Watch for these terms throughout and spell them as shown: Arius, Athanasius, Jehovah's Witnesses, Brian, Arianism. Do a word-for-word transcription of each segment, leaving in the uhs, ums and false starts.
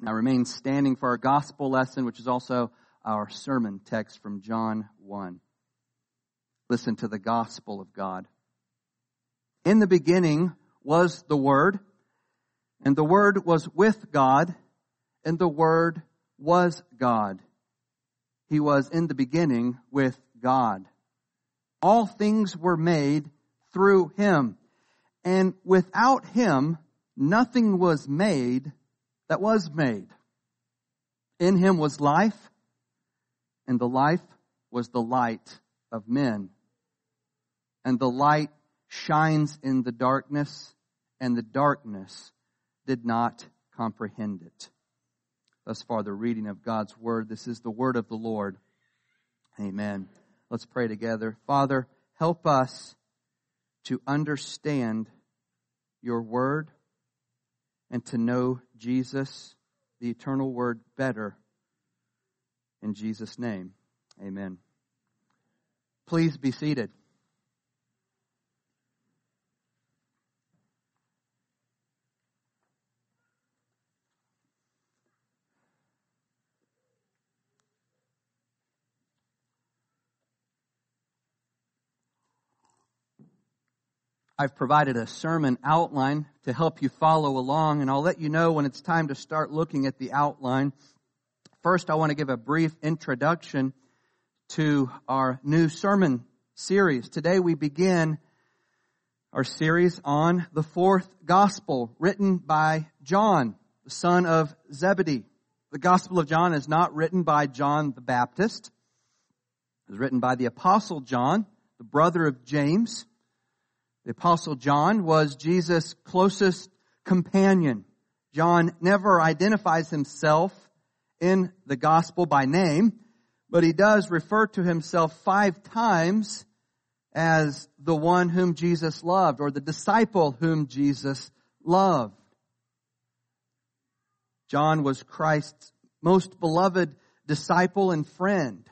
Now remain standing for our gospel lesson, which is also our sermon text from John one. Listen to the gospel of God. In the beginning was the Word, and the Word was with God, and the Word was God. He was in the beginning with God. All things were made through Him, and without Him nothing was made that was made. In Him was life, and the life was the light of men. And the light shines in the darkness, and the darkness did not comprehend it. Thus far, the reading of God's Word. This is the Word of the Lord. Amen. Let's pray together. Father, help us to understand your Word and to know Jesus, the eternal Word, better. In Jesus' name, amen. Please be seated. I've provided a sermon outline to help you follow along, and I'll let you know when it's time to start looking at the outline. First, I want to give a brief introduction to our new sermon series. Today we begin our series on the fourth gospel, written by John, the son of Zebedee. The Gospel of John is not written by John the Baptist. It was written by the Apostle John, the brother of James. The Apostle John was Jesus' closest companion. John never identifies himself in the gospel by name, but he does refer to himself five times as the one whom Jesus loved, or the disciple whom Jesus loved. John was Christ's most beloved disciple and friend.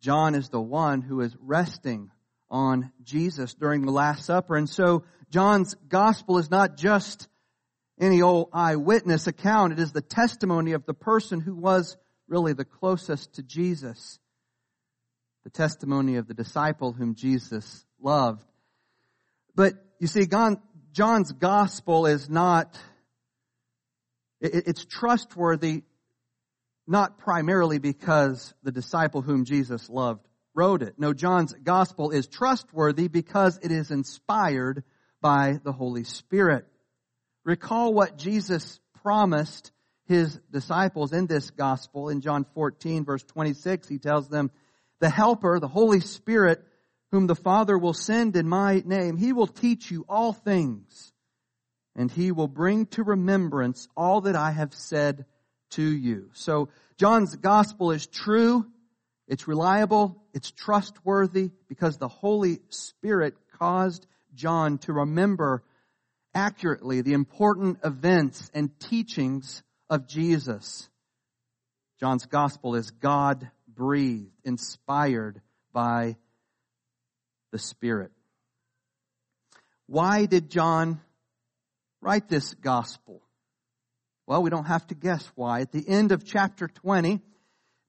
John is the one who is resting on Jesus during the Last Supper. And so John's gospel is not just any old eyewitness account. It is the testimony of the person who was really the closest to Jesus. The testimony of the disciple whom Jesus loved. But you see, John's gospel is not, it's trustworthy not primarily because the disciple whom Jesus loved wrote it. No, John's gospel is trustworthy because it is inspired by the Holy Spirit. Recall what Jesus promised his disciples in this gospel. In John fourteen, verse twenty-six, he tells them, "The Helper, the Holy Spirit, whom the Father will send in my name, he will teach you all things, and he will bring to remembrance all that I have said to you." So John's gospel is true. It's reliable, it's trustworthy, because the Holy Spirit caused John to remember accurately the important events and teachings of Jesus. John's gospel is God-breathed, inspired by the Spirit. Why did John write this gospel? Well, we don't have to guess why. At the end of chapter twenty...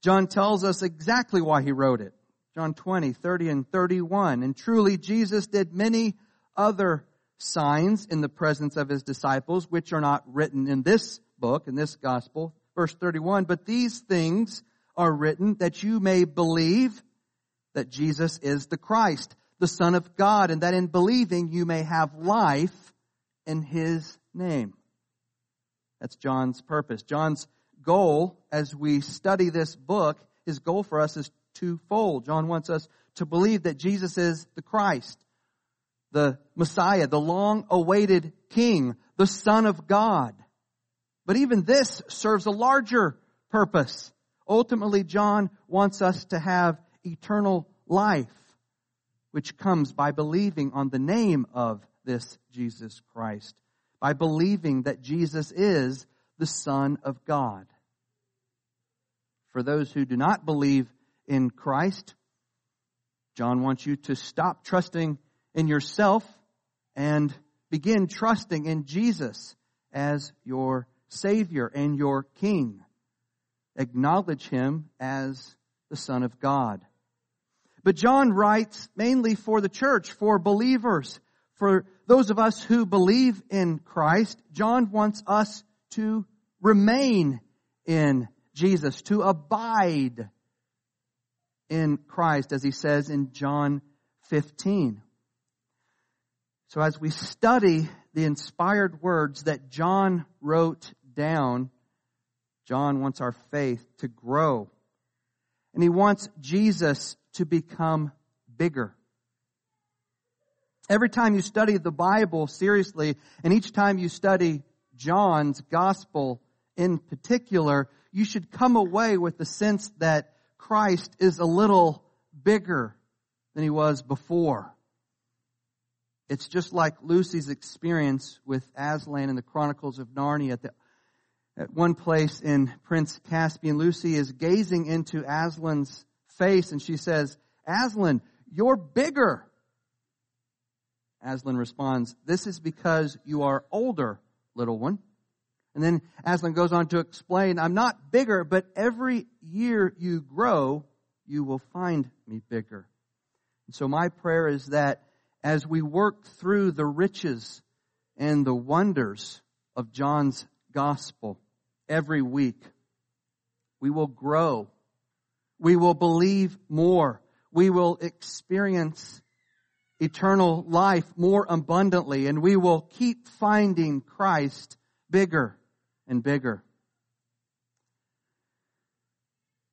John tells us exactly why he wrote it. John twenty, thirty, and thirty-one. "And truly Jesus did many other signs in the presence of his disciples, which are not written in this book," in this gospel. Verse thirty-one, "But these things are written that you may believe that Jesus is the Christ, the Son of God, and that in believing you may have life in his name." That's John's purpose. John's goal as we study this book, his goal for us is twofold. John wants us to believe that Jesus is the Christ, the Messiah, the long-awaited King, the Son of God. But even this serves a larger purpose. Ultimately, John wants us to have eternal life, which comes by believing on the name of this Jesus Christ, by believing that Jesus is the Son of God. For those who do not believe in Christ, John wants you to stop trusting in yourself and begin trusting in Jesus as your Savior and your King. Acknowledge him as the Son of God. But John writes mainly for the church, for believers, for those of us who believe in Christ. John wants us to remain in Jesus, to abide in Christ, as he says in John fifteen. So as we study the inspired words that John wrote down, John wants our faith to grow. And he wants Jesus to become bigger. Every time you study the Bible seriously, and each time you study John's gospel in particular, you should come away with the sense that Christ is a little bigger than he was before. It's just like Lucy's experience with Aslan in the Chronicles of Narnia. At, the, at one place in Prince Caspian, Lucy is gazing into Aslan's face and she says, "Aslan, you're bigger." Aslan responds, "This is because you are older, little one." And then Aslan goes on to explain, "I'm not bigger, but every year you grow, you will find me bigger." And so my prayer is that as we work through the riches and the wonders of John's gospel every week, we will grow. We will believe more. We will experience eternal life more abundantly. And we will keep finding Christ bigger and bigger.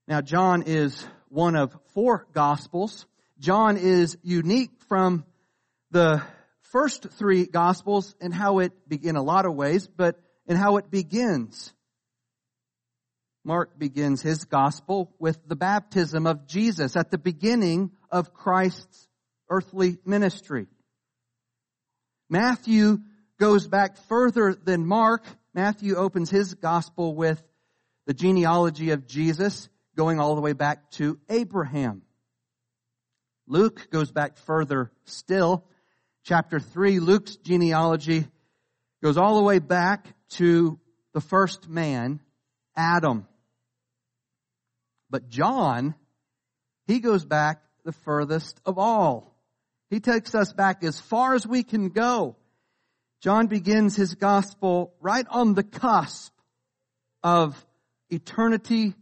Now, John is one of four gospels. John is unique from the first three Gospels and how it begin a lot of ways, but in how it begins. Mark begins his Gospel with the baptism of Jesus at the beginning of Christ's earthly ministry. Matthew goes back further than Mark. Matthew opens his Gospel with the genealogy of Jesus going all the way back to Abraham. Luke goes back further still. Chapter three, Luke's genealogy goes all the way back to the first man, Adam. But John, he goes back the furthest of all. He takes us back as far as we can go. John begins his gospel right on the cusp of eternity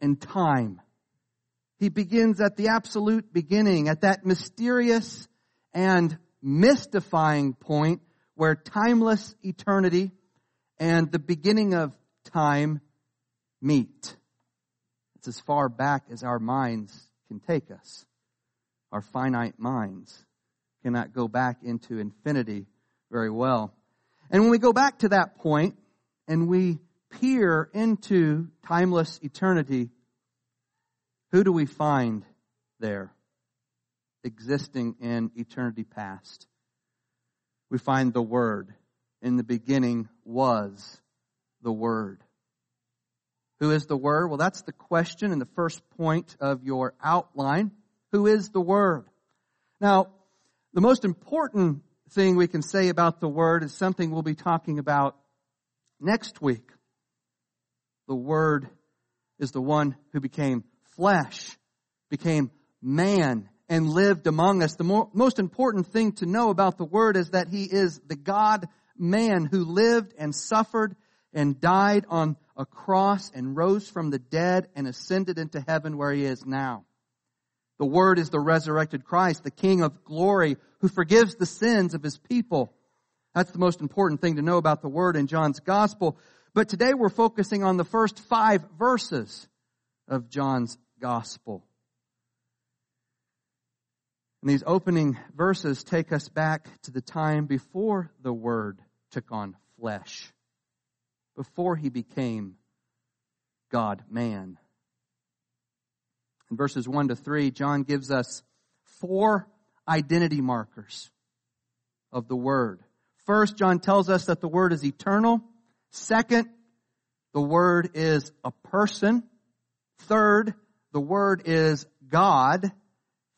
and time. He begins at the absolute beginning, at that mysterious and mystifying point where timeless eternity and the beginning of time meet. It's as far back as our minds can take us. Our finite minds cannot go back into infinity very well. And when we go back to that point and we peer into timeless eternity, who do we find there? Existing in eternity past. We find the Word. In the beginning was the Word. Who is the Word? Well, that's the question in the first point of your outline. Who is the Word? Now, the most important thing we can say about the Word is something we'll be talking about next week. The Word is the one who became flesh, became man, and lived among us. The more, most important thing to know about the Word is that he is the God-man who lived and suffered and died on a cross and rose from the dead and ascended into heaven where he is now. The Word is the resurrected Christ, the King of glory, who forgives the sins of his people. That's the most important thing to know about the Word in John's Gospel. But today we're focusing on the first five verses of John's Gospel. And these opening verses take us back to the time before the Word took on flesh, before he became God-man. In verses one to three, John gives us four identity markers of the Word. First, John tells us that the Word is eternal. Second, the Word is a person. Third, the Word is God.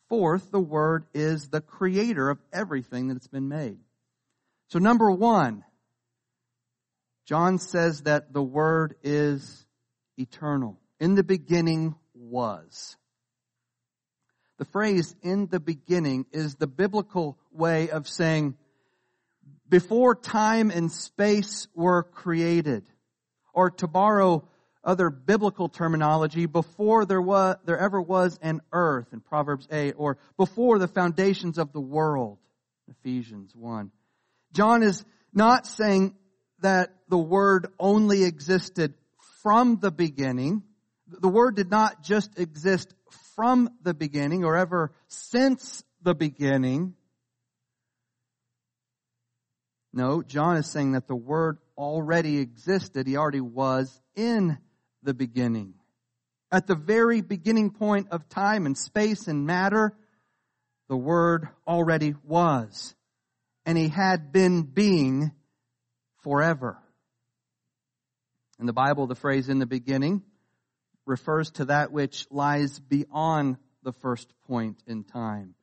Fourth, the Word is the creator of everything that's been made. So number one, John says that the Word is eternal. In the beginning was. The phrase in the beginning is the biblical way of saying before time and space were created. Or to borrow other biblical terminology, before there was there ever was an earth in Proverbs eight, or before the foundations of the world, Ephesians one. John is not saying that the Word only existed from the beginning. The Word did not just exist from the beginning or ever since the beginning. No, John is saying that the Word already existed. He already was in the beginning. At the very beginning point of time and space and matter, the Word already was. And He had been being forever. In the Bible, the phrase in the beginning refers to that which lies beyond the first point in time.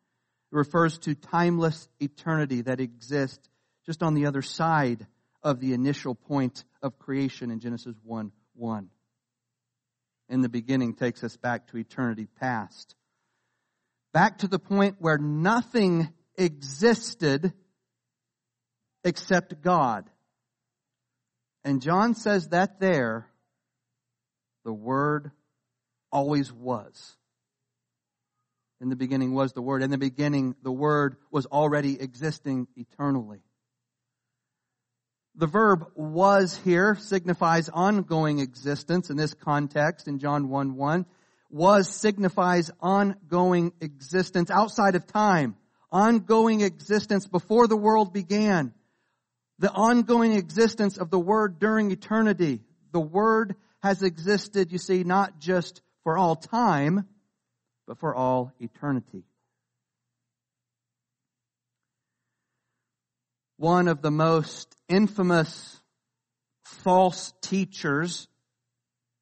It refers to timeless eternity that exists just on the other side of the initial point of creation in Genesis one one. In the beginning takes us back to eternity past. Back to the point where nothing existed except God. And John says that there, the Word always was. In the beginning was the Word. In the beginning, the Word was already existing eternally. The verb was here signifies ongoing existence in this context in John one one. Was signifies ongoing existence outside of time. Ongoing existence before the world began. The ongoing existence of the Word during eternity. The Word has existed, you see, not just for all time, but for all eternity. One of the most infamous false teachers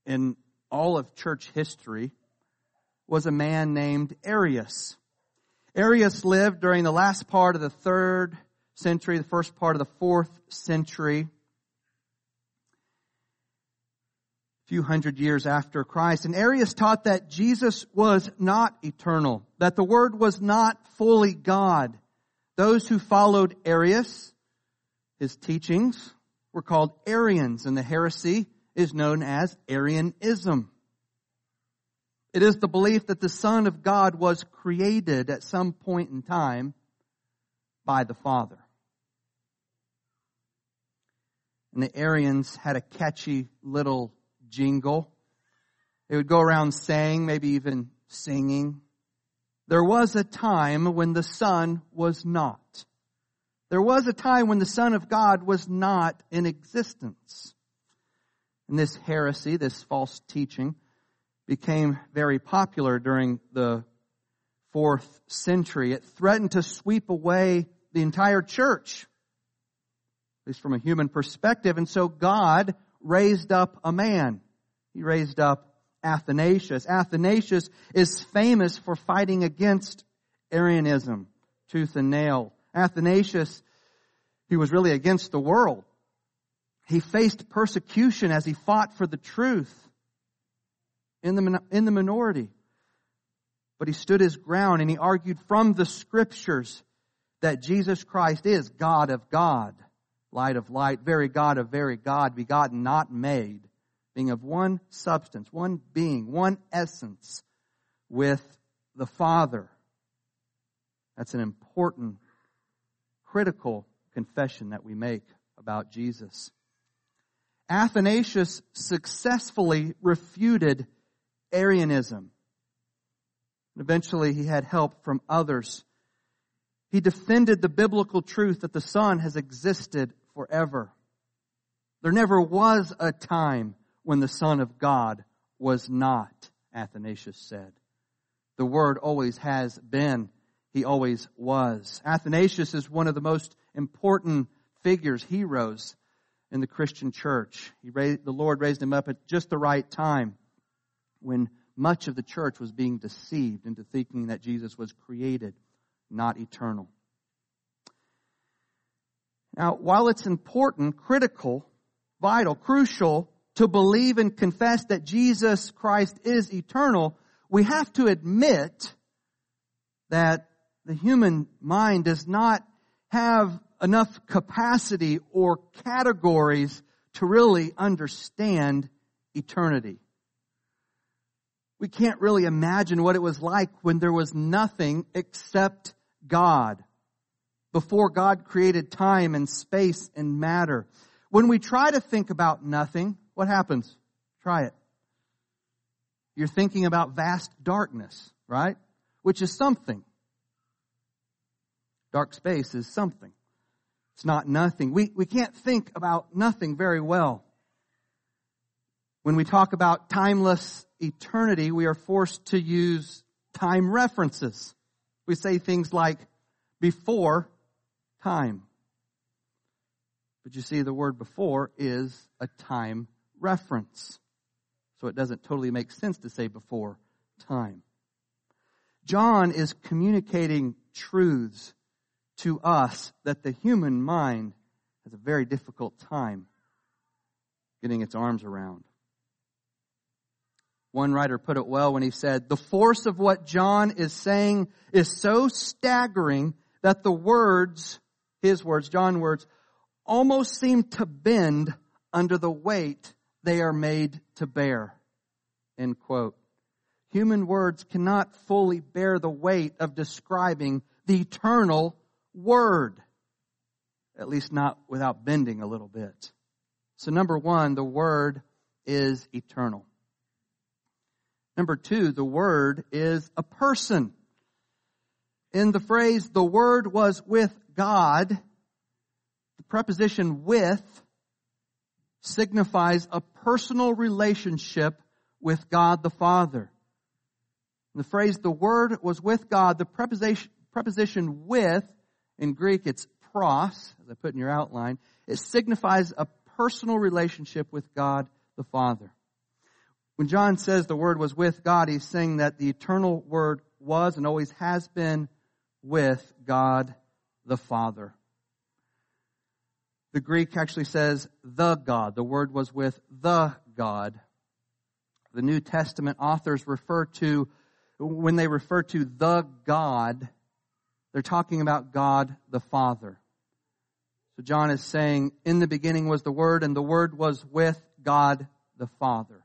in all of church history was a man named Arius. Arius lived during the last part of the third century, the first part of the fourth century. A few hundred years after Christ. And Arius taught that Jesus was not eternal, that the Word was not fully God. Those who followed Arius, his teachings, were called Arians, and the heresy is known as Arianism. It is the belief that the Son of God was created at some point in time by the Father. And the Arians had a catchy little jingle. They would go around saying, maybe even singing, there was a time when the Son was not. There was a time when the Son of God was not in existence. And this heresy, this false teaching, became very popular during the fourth century. It threatened to sweep away the entire church, at least from a human perspective. And so God raised up a man. He raised up Athanasius. Athanasius is famous for fighting against Arianism, tooth and nail. Athanasius, he was really against the world. He faced persecution as he fought for the truth in the, in the minority. But he stood his ground and he argued from the Scriptures that Jesus Christ is God of God, light of light, very God of very God, begotten, not made, being of one substance, one being, one essence with the Father. That's an important, critical confession that we make about Jesus. Athanasius successfully refuted Arianism. Eventually, he had help from others. He defended the biblical truth that the Son has existed forever. There never was a time when the Son of God was not, Athanasius said. The Word always has been. He always was. Athanasius is one of the most important figures, heroes, in the Christian church. He raised, the Lord raised him up at just the right time when much of the church was being deceived into thinking that Jesus was created, not eternal. Now, while it's important, critical, vital, crucial to believe and confess that Jesus Christ is eternal, we have to admit that the human mind does not have enough capacity or categories to really understand eternity. We can't really imagine what it was like when there was nothing except God, before God created time and space and matter. When we try to think about nothing, what happens? Try it. You're thinking about vast darkness, right? Which is something. Dark space is something. It's not nothing. We, we can't think about nothing very well. When we talk about timeless eternity, we are forced to use time references. We say things like before time. But you see, the word before is a time reference. So it doesn't totally make sense to say before time. John is communicating truths to us that the human mind has a very difficult time getting its arms around. One writer put it well when he said, the force of what John is saying is so staggering that the words, his words, John's words, almost seem to bend under the weight they are made to bear. End quote. Human words cannot fully bear the weight of describing the eternal word, at least not without bending a little bit. So number one, the word is eternal. Number two, the Word is a person. In the phrase, the Word was with God, the preposition with signifies a personal relationship with God the Father. In the phrase, the Word was with God, the preposition, preposition with, in Greek it's pros, as I put in your outline, it signifies a personal relationship with God the Father. When John says the Word was with God, he's saying that the eternal Word was and always has been with God the Father. The Greek actually says the God. The Word was with the God. The New Testament authors refer to, when they refer to the God, they're talking about God the Father. So John is saying, in the beginning was the Word, and the Word was with God the Father.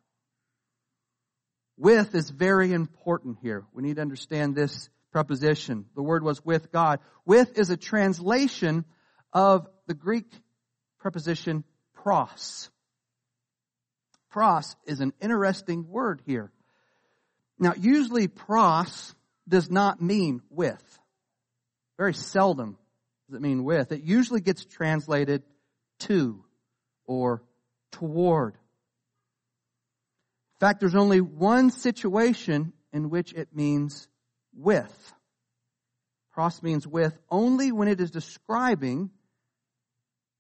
With is very important here. We need to understand this preposition. The word was with God. With is a translation of the Greek preposition pros. Pros is an interesting word here. Now, usually pros does not mean with. Very seldom does it mean with. It usually gets translated to or toward. In fact, there's only one situation in which it means with. Pros means with only when it is describing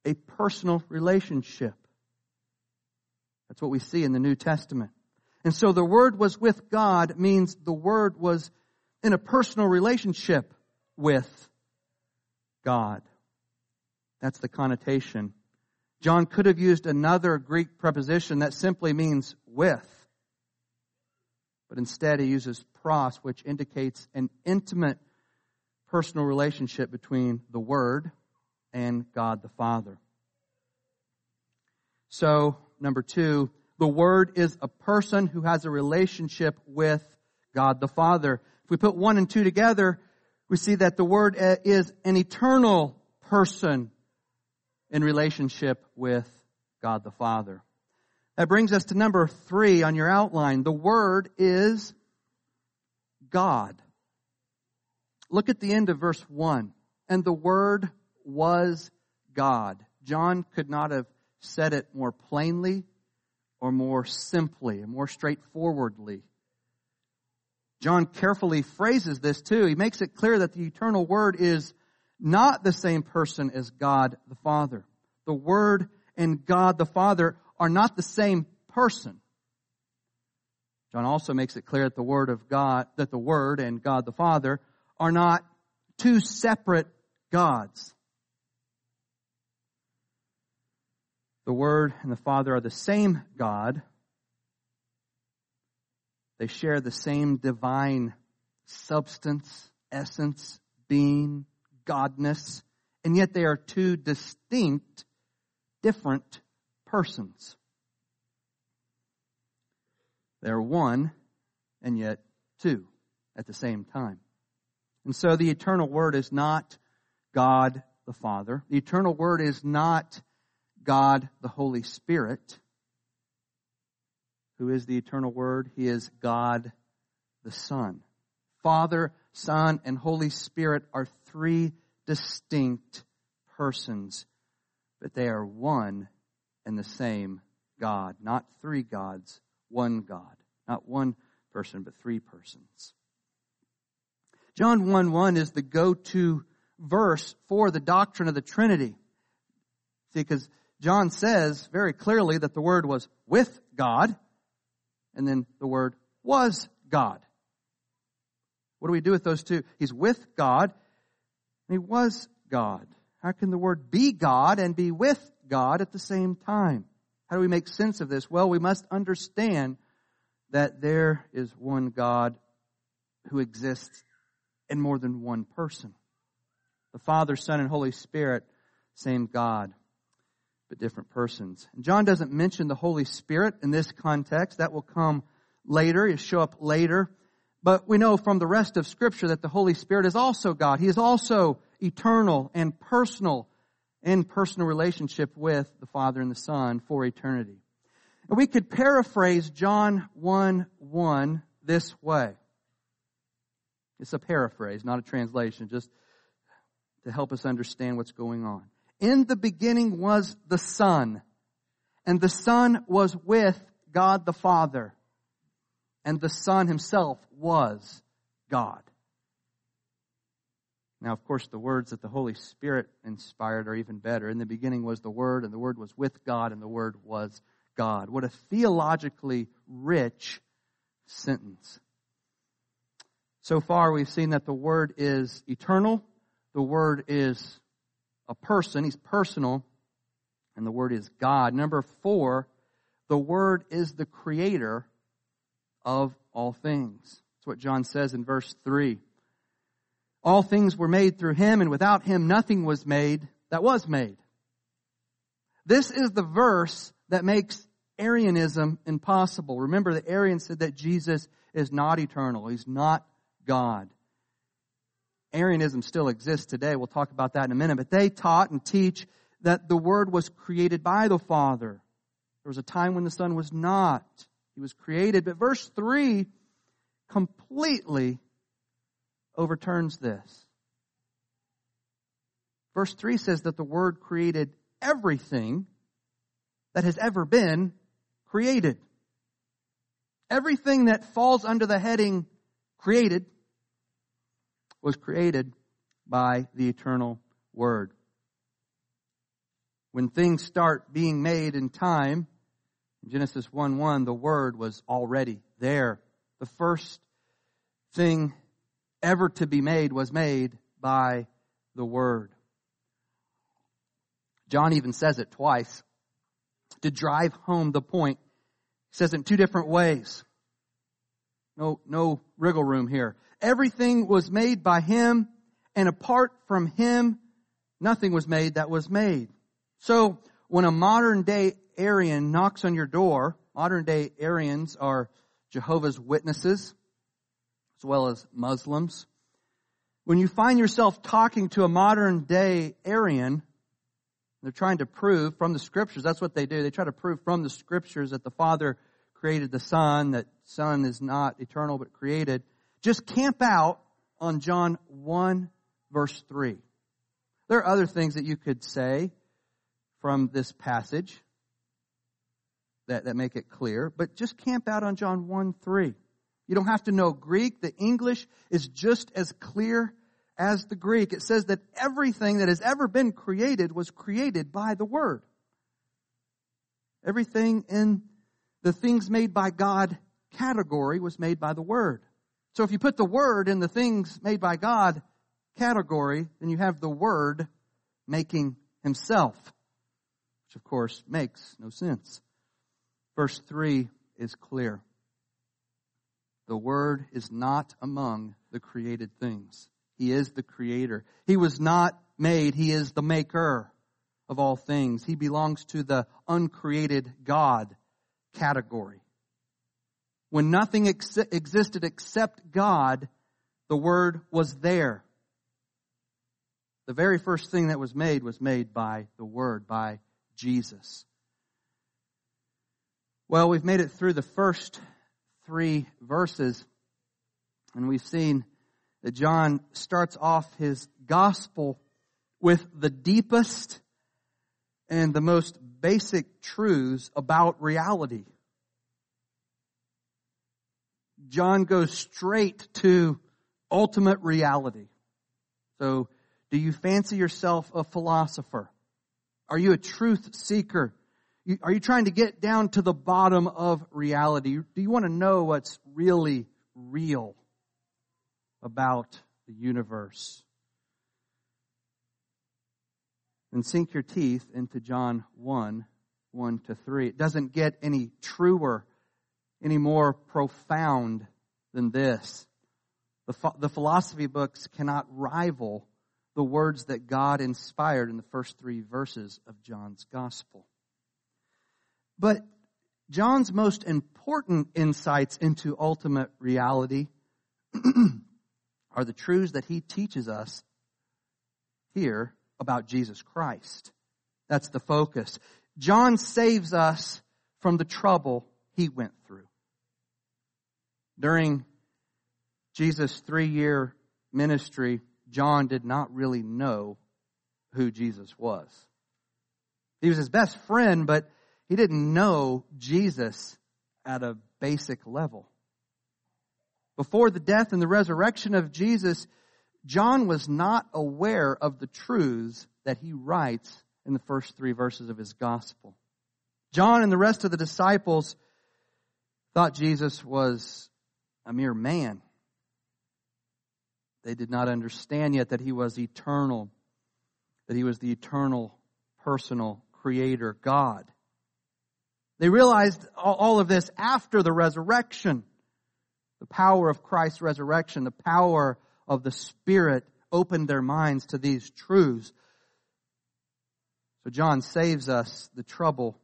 a personal relationship. That's what we see in the New Testament. And so the Word was with God means the Word was in a personal relationship with God. That's the connotation. John could have used another Greek preposition that simply means with. But instead he uses pros, which indicates an intimate personal relationship between the Word and God the Father. So, number two, the Word is a person who has a relationship with God the Father. If we put one and two together, we see that the Word is an eternal person in relationship with God the Father. That brings us to number three on your outline. The Word is God. Look at the end of verse one. And the Word was God. John could not have said it more plainly or more simply and more straightforwardly. John carefully phrases this too. He makes it clear that the eternal Word is not the same person as God the Father. The Word and God the Father are not the same person. John also makes it clear that the Word of God, that the Word and God the Father are not two separate gods. the Word and the Father are the same God. They share the same divine substance, essence, being, godness, and yet they are two distinct, different persons. They're one and yet two at the same time. And so the eternal Word is not God the Father. The eternal Word is not God the Holy Spirit. Who is the eternal Word? He is God the Son. Father, Son, and Holy Spirit are three distinct persons, but they are one and the same God. Not three gods, one God. Not one person, but three persons. John one one is the go-to verse for the doctrine of the Trinity. See, because John says very clearly that the Word was with God, and then the Word was God. What do we do with those two? He's with God, and He was God. How can the Word be God and be with God at the same time? How do we make sense of this? Well, we must understand that there is one God who exists in more than one person. The Father, Son, and Holy Spirit, same God, but different persons. And John doesn't mention the Holy Spirit in this context. That will come later. It'll show up later. But we know from the rest of Scripture that the Holy Spirit is also God. He is also eternal and personal in personal relationship with the Father and the Son for eternity. And we could paraphrase John one one this way. It's a paraphrase, not a translation, just to help us understand what's going on. In the beginning was the Son, and the Son was with God the Father, and the Son Himself was God. Now, of course, the words that the Holy Spirit inspired are even better. In the beginning was the Word, and the Word was with God, and the Word was God. What a theologically rich sentence. So far, we've seen that the Word is eternal, the Word is a person, He's personal, and the Word is God. Number four, the Word is the creator of all things. That's what John says in verse three. All things were made through Him, and without Him nothing was made that was made. This is the verse that makes Arianism impossible. Remember that Arians said that Jesus is not eternal. He's not God. Arianism still exists today. We'll talk about that in a minute. But they taught and teach that the Word was created by the Father. There was a time when the Son was not. He was created. But verse three completely overturns this. Verse three says that the Word created everything that has ever been created. Everything that falls under the heading created was created by the eternal Word. When things start being made in time, in Genesis one one, the Word was already there. The first thing ever to be made was made by the Word. John even says it twice to drive home the point. He says it in two different ways. No, no wriggle room here. Everything was made by Him, and apart from Him, nothing was made that was made. So, when a modern-day Arian knocks on your door, modern-day Arians are Jehovah's Witnesses, as well as Muslims. When you find yourself talking to a modern-day Arian, they're trying to prove from the Scriptures, that's what they do, they try to prove from the Scriptures that the Father created the Son, that Son is not eternal but created. Just camp out on John one, verse three. There are other things that you could say from this passage that, that make it clear, but just camp out on John one three. You don't have to know Greek. The English is just as clear as the Greek. It says that everything that has ever been created was created by the Word. Everything in the things made by God category was made by the Word. So if you put the Word in the things made by God category, then you have the Word making Himself, which of course makes no sense. Verse three is clear. The Word is not among the created things. He is the Creator. He was not made. He is the Maker of all things. He belongs to the uncreated God category. When nothing ex- existed except God, the Word was there. The very first thing that was made was made by the Word, by Jesus. Well, we've made it through the first three verses, and we've seen that John starts off his gospel with the deepest and the most basic truths about reality. John goes straight to ultimate reality. So, do you fancy yourself a philosopher? Are you a truth seeker? Are you trying to get down to the bottom of reality? Do you want to know what's really real about the universe? And sink your teeth into John one, one to three. It doesn't get any truer, any more profound than this. The, ph- the philosophy books cannot rival the words that God inspired in the first three verses of John's gospel. But John's most important insights into ultimate reality are the truths that he teaches us here about Jesus Christ. That's the focus. John saves us from the trouble he went through. During Jesus' three-year ministry, John did not really know who Jesus was. He was his best friend, but he didn't know Jesus at a basic level. Before the death and the resurrection of Jesus, John was not aware of the truths that he writes in the first three verses of his gospel. John and the rest of the disciples thought Jesus was a mere man. They did not understand yet that he was eternal, that he was the eternal, personal Creator God. They realized all of this after the resurrection. The power of Christ's resurrection, the power of the Spirit opened their minds to these truths. So John saves us the trouble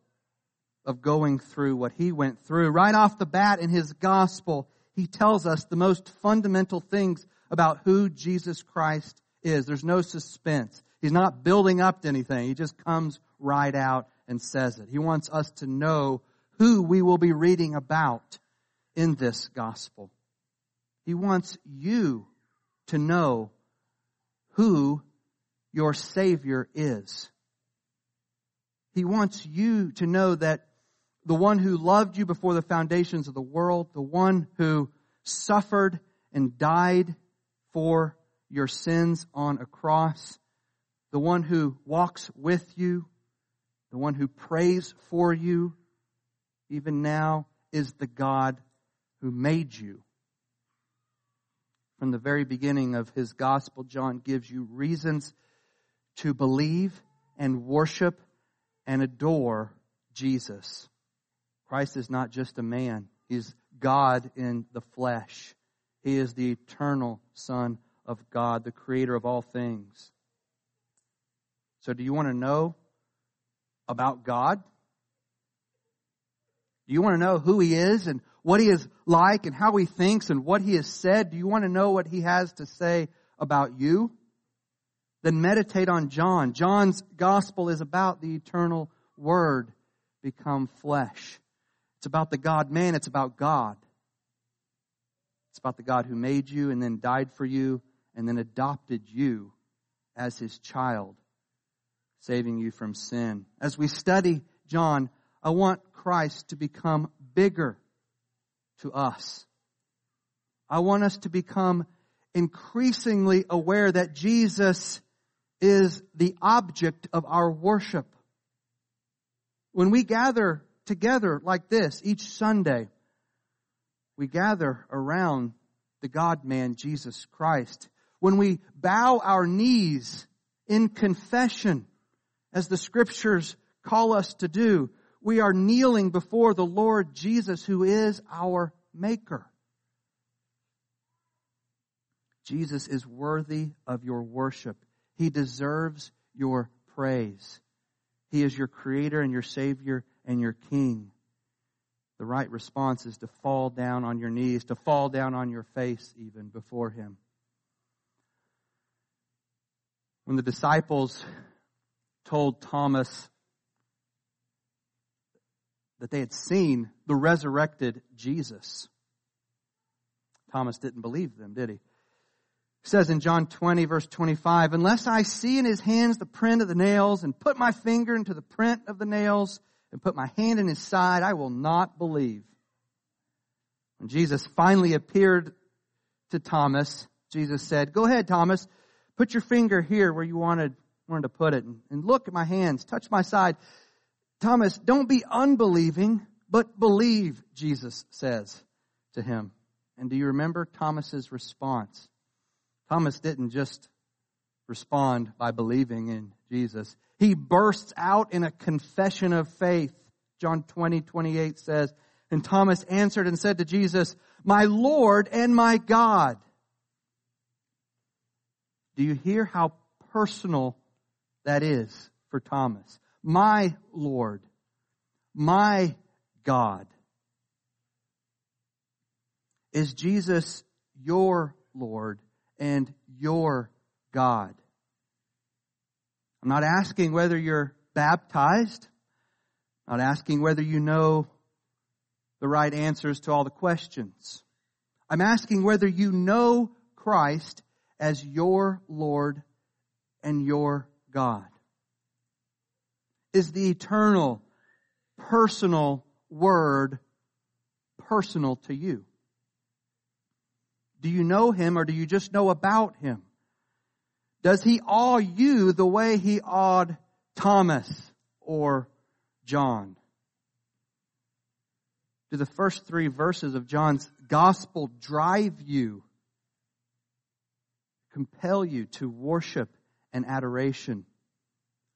of going through what he went through. Right off the bat in his gospel, he tells us the most fundamental things about who Jesus Christ is. There's no suspense. He's not building up to anything. He just comes right out and says it. He wants us to know who we will be reading about in this gospel. He wants you to know who your Savior is. He wants you to know that the one who loved you before the foundations of the world, the one who suffered and died for your sins on a cross, the one who walks with you, the one who prays for you, even now, is the God who made you. From the very beginning of his gospel, John gives you reasons to believe and worship and adore Jesus. Christ is not just a man. He's God in the flesh. He is the eternal Son of God, the Creator of all things. So do you want to know about God? Do you want to know who he is and what he is like and how he thinks and what he has said? Do you want to know what he has to say about you? Then meditate on John. John's gospel is about the eternal Word become flesh. It's about the God-man. It's about God. It's about the God who made you and then died for you and then adopted you as his child, saving you from sin. As we study John, I want Christ to become bigger to us. I want us to become increasingly aware that Jesus is the object of our worship. When we gather together like this each Sunday, we gather around the God-man, Jesus Christ. When we bow our knees in confession, as the Scriptures call us to do. We are kneeling before the Lord Jesus, who is our Maker. Jesus is worthy of your worship. He deserves your praise. He is your Creator and your Savior and your King. The right response is to fall down on your knees, to fall down on your face even before Him. When the disciples told Thomas that they had seen the resurrected Jesus, Thomas didn't believe them, did he? It says in John twenty, verse twenty-five, "Unless I see in his hands the print of the nails, and put my finger into the print of the nails, and put my hand in his side, I will not believe." When Jesus finally appeared to Thomas, Jesus said, "Go ahead, Thomas, put your finger here where you wanted, wanted to put it, and, and look at my hands, touch my side. Thomas, don't be unbelieving, but believe," Jesus says to him. And do you remember Thomas's response? Thomas didn't just respond by believing in Jesus. He bursts out in a confession of faith. John twenty, twenty-eight says, "And Thomas answered and said to Jesus, 'My Lord and my God.'" Do you hear how personal that is for Thomas? My Lord, my God. Is Jesus your Lord and your God? I'm not asking whether you're baptized. I'm not asking whether you know the right answers to all the questions. I'm asking whether you know Christ as your Lord and your God. Is the eternal, personal Word personal to you? Do you know Him, or do you just know about Him? Does He awe you the way He awed Thomas or John? Do the first three verses of John's Gospel drive you, compel you to worship and adoration?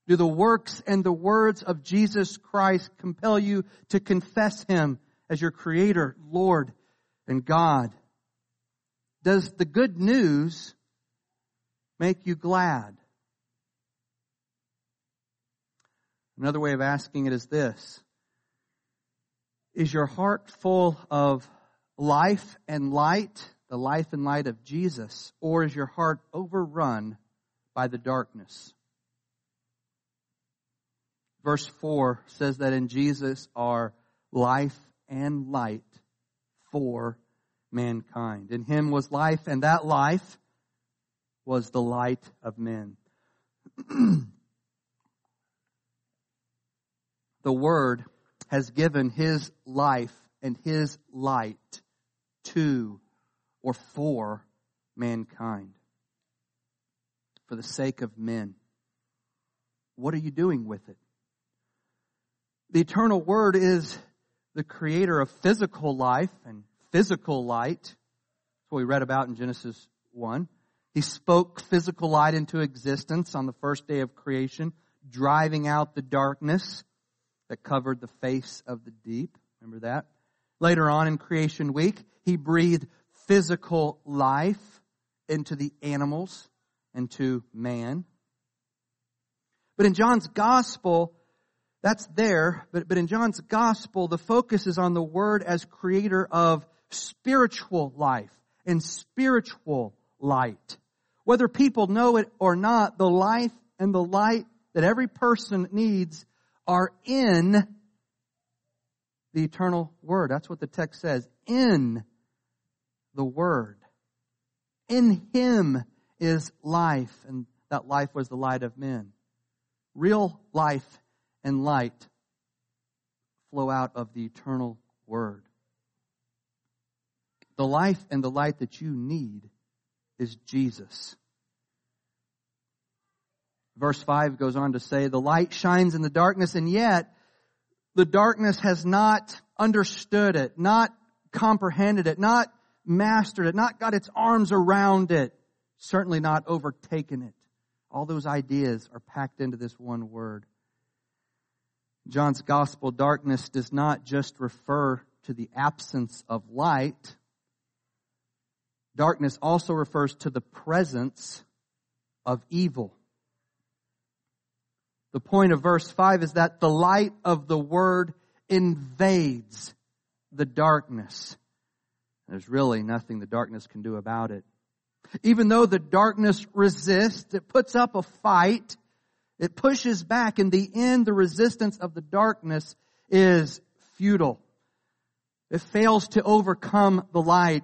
Do the works and the words of Jesus Christ compel you to confess Him as your Creator, Lord, and God? Does the good news make you glad? Another way of asking it is this: is your heart full of life and light, the life and light of Jesus, or is your heart overrun by the darkness? Verse four says that in Jesus are life and light for mankind. In Him was life, and that life was the light of men. The Word has given His life and His light to or for mankind for the sake of men. What are you doing with it? The eternal Word is the creator of physical life and physical light. That's what we read about in Genesis one. He spoke physical light into existence on the first day of creation, driving out the darkness that covered the face of the deep. Remember that? Later on in creation week, He breathed physical life into the animals and to man. But in John's Gospel, that's there, but, but in John's Gospel, the focus is on the Word as creator of spiritual life and spiritual light. Whether people know it or not, the life and the light that every person needs are in the eternal Word. That's what the text says. In the Word. In Him is life, and that life was the light of men. Real life and light flow out of the eternal Word. The life and the light that you need is Jesus. Verse five goes on to say, "The light shines in the darkness, and yet the darkness has not understood it, not comprehended it, not mastered it, not got its arms around it, certainly not overtaken it." All those ideas are packed into this one word. John's gospel, darkness does not just refer to the absence of light. Darkness also refers to the presence of evil. The point of verse five is that the light of the word invades the darkness. There's really nothing the darkness can do about it. Even though the darkness resists, it puts up a fight, it pushes back. In the end, the resistance of the darkness is futile. It fails to overcome the light.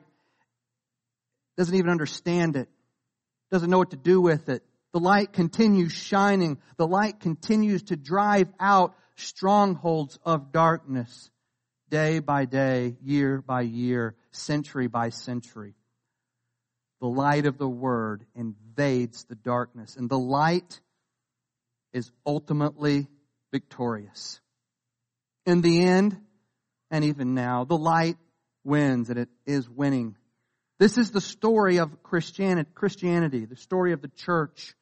Doesn't even understand it. Doesn't know what to do with it. The light continues shining. The light continues to drive out strongholds of darkness day by day, year by year, century by century. The light of the Word invades the darkness, and the light is ultimately victorious. In the end, and even now, the light wins, and it is winning. This is the story of Christianity, the story of the church,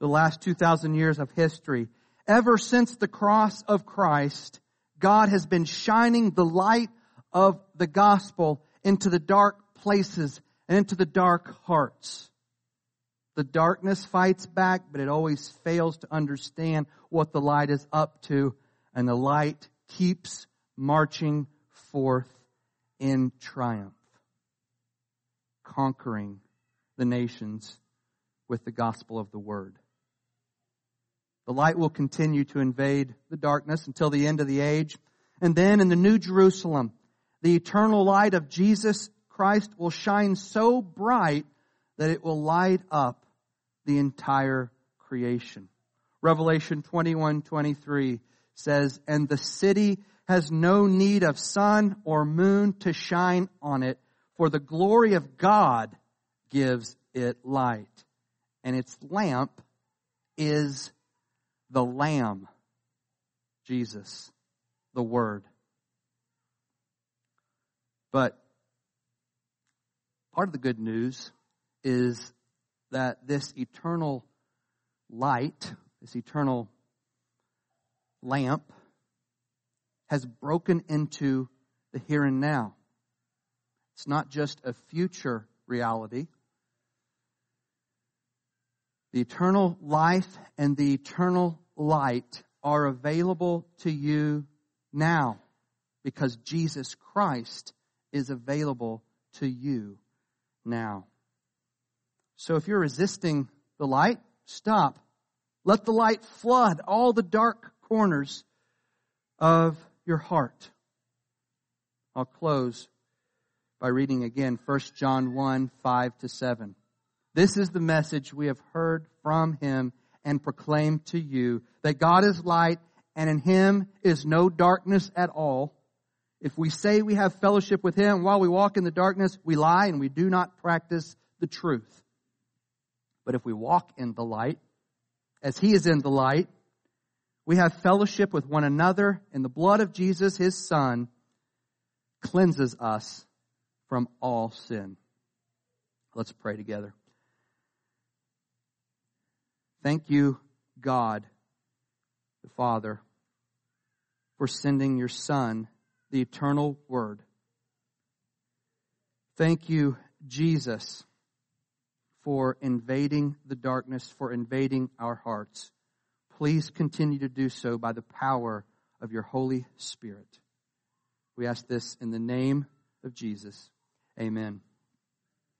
the last two thousand years of history. Ever since the cross of Christ, God has been shining the light of the gospel into the dark places and into the dark hearts. The darkness fights back, but it always fails to understand what the light is up to, and the light keeps marching forth in triumph, conquering the nations with the gospel of the word. The light will continue to invade the darkness until the end of the age, and then in the New Jerusalem, the eternal light of Jesus Christ will shine so bright that it will light up the entire creation. Revelation twenty-one twenty-three says, "And the city has no need of sun or moon to shine on it, for the glory of God gives it light, and its lamp is the Lamb," Jesus, the Word. But part of the good news is that this eternal light, this eternal lamp, has broken into the here and now. It's not just a future reality. The eternal life and the eternal light are available to you now because Jesus Christ is available to you now. So if you're resisting the light, stop. Let the light flood all the dark corners of your heart. I'll close by reading again First John one, five to seven. "This is the message we have heard from him and proclaimed to you, that God is light and in him is no darkness at all. If we say we have fellowship with him while we walk in the darkness, we lie and we do not practice the truth. But if we walk in the light, as he is in the light, we have fellowship with one another, and the blood of Jesus, his Son, cleanses us from all sin." Let's pray together. Thank you, God, the Father, for sending your Son, the eternal Word. Thank you, Jesus, for invading the darkness, for invading our hearts. Please continue to do so by the power of your Holy Spirit. We ask this in the name of Jesus. Amen.